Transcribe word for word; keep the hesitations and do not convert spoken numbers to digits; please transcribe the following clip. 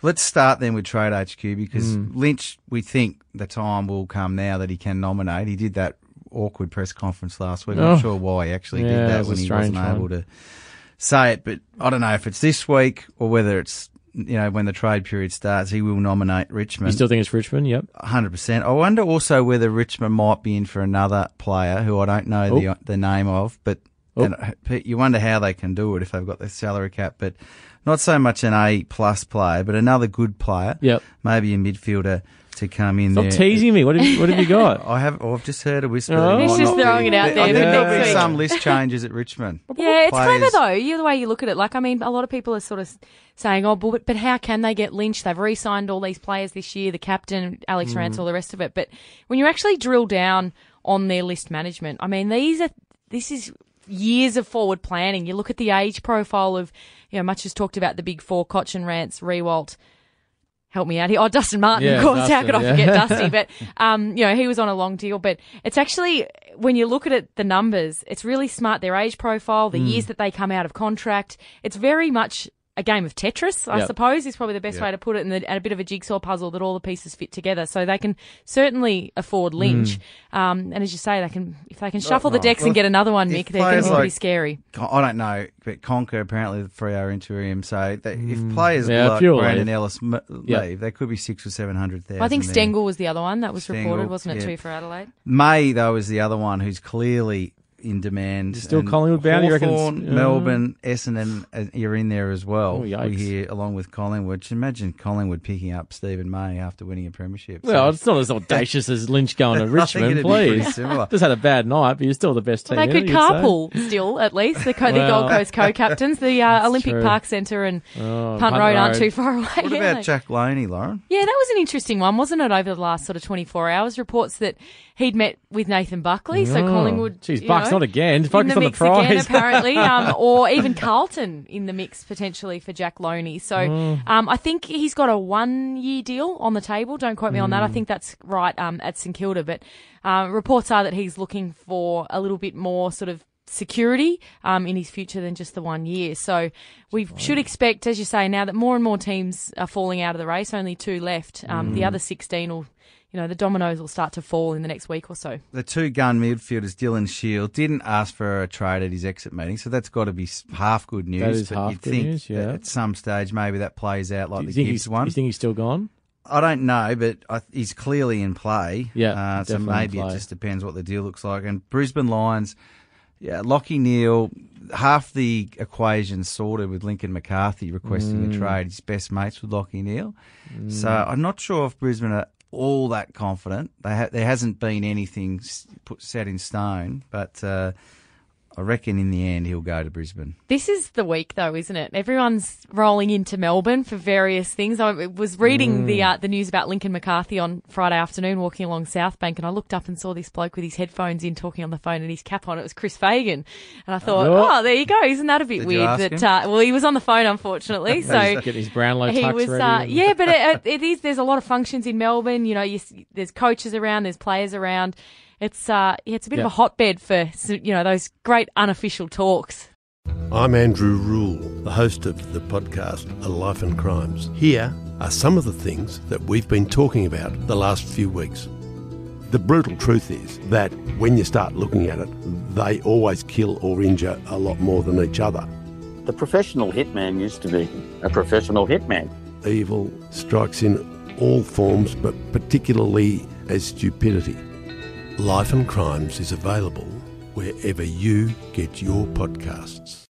Let's start then with Trade H Q, because mm. Lynch, we think the time will come now that he can nominate. He did that awkward press conference last week. I'm oh. not sure why he actually yeah, did that, that was when he wasn't one. able to say it. But I don't know if it's this week or whether it's, you know, when the trade period starts, he will nominate Richmond. You still think it's Richmond? Yep. one hundred percent. I wonder also whether Richmond might be in for another player who I don't know oh. the the name of, but oh. and you wonder how they can do it if they've got their salary cap. But not so much an A-plus player, but another good player. Yep. Maybe a midfielder to come in. Stop there. Stop teasing me. What have you, what have you got? I have, oh, I've just heard a whisper. Oh. He's just throwing be, it out there. I think yeah. there'll be some list changes at Richmond. Yeah, it's clever though, you, the way you look at it. Like, I mean, a lot of people are sort of saying, oh, but, but how can they get Lynch? They've re-signed all these players this year, the captain, Alex mm. Rance, all the rest of it. But when you actually drill down on their list management, I mean, these are, this is years of forward planning. You look at the age profile of, you know, much is talked about the big four, Koch and Rance, Riewoldt. Help me out here. Oh, Dustin Martin, yeah, of course. Dustin, how could I yeah. forget Dusty? But, um, you know, he was on a long deal. But it's actually, when you look at it, the numbers, it's really smart. Their age profile, the mm. years that they come out of contract. It's very much a game of Tetris, I yep. suppose, is probably the best yep. way to put it, and a bit of a jigsaw puzzle that all the pieces fit together. So they can certainly afford Lynch. Mm. Um, and as you say, they can if they can shuffle oh, the decks well, and get another one, Mick, they're going to be scary. I don't know, but Conker apparently the three-hour interim. So they, mm. if players yeah, like Brandon Ellis m- yep. leave, they could be six or seven hundred thousand. I think Stengel there. was the other one that was Stengel, reported, wasn't it, yeah. too, for Adelaide? May, though, is the other one who's clearly in demand. You're still and Collingwood bound, you reckon? Melbourne, Essendon, uh, you're in there as well. Oh, we hear along with Collingwood. Just imagine Collingwood picking up Stephen May after winning a premiership. So. Well, it's not as audacious as Lynch going to Richmond, please. Just had a bad night, but you're still the best well, team. They could carpool say. still, at least. The, co- well, the Gold Coast co-captains, the uh, Olympic true. Park Centre and oh, Punt, Punt Road aren't too far away. What yeah, about they? Jack Lonie, Lauren? Yeah, that was an interesting one, wasn't it? Over the last sort of twenty-four hours, reports that he'd met with Nathan Buckley, so oh, Collingwood. Geez, Bucks. Not again. Focus the on the prize. Again, apparently, um, or even Carlton in the mix potentially for Jack Lonie. So mm. um, I think he's got a one-year deal on the table. Don't quote me mm. on that. I think that's right um, at St Kilda. But uh, reports are that he's looking for a little bit more sort of security um, in his future than just the one year. So we right. should expect, as you say, now that more and more teams are falling out of the race, only two left. Um, mm. The other sixteen will... You know, the dominoes will start to fall in the next week or so. The two-gun midfielders, Dylan Shield, didn't ask for a trade at his exit meeting, so that's got to be half good news. That is but half you'd good think news, yeah. At some stage, maybe that plays out like the Gibbs one. Do you think he's still gone? I don't know, but I, he's clearly in play. Yeah, uh, so maybe it just depends what the deal looks like. And Brisbane Lions, yeah, Lockie Neal, half the equation sorted with Lincoln McCarthy requesting mm. a trade. He's best mates with Lockie Neal. Mm. So I'm not sure if Brisbane are all that confident. They ha- there hasn't been anything put set in stone, but uh, I reckon in the end he'll go to Brisbane. This is the week, though, isn't it? Everyone's rolling into Melbourne for various things. I was reading mm. the uh, the news about Lincoln McCarthy on Friday afternoon, walking along Southbank, and I looked up and saw this bloke with his headphones in, talking on the phone, and his cap on. It was Chris Fagan, and I thought, oh, oh there you go. Isn't that a bit Did weird? That uh, well, he was on the phone, unfortunately. So getting his Brownlow tux was, ready. Uh, yeah, but it, it is. There's a lot of functions in Melbourne. You know, you, there's coaches around, there's players around. It's uh, it's a bit yep. of a hotbed for, you know, those great unofficial talks. I'm Andrew Rule, the host of the podcast A Life and Crimes. Here are some of the things that we've been talking about the last few weeks. The brutal truth is that when you start looking at it, they always kill or injure a lot more than each other. The professional hitman used to be a professional hitman. Evil strikes in all forms, but particularly as stupidity. Life and Crimes is available wherever you get your podcasts.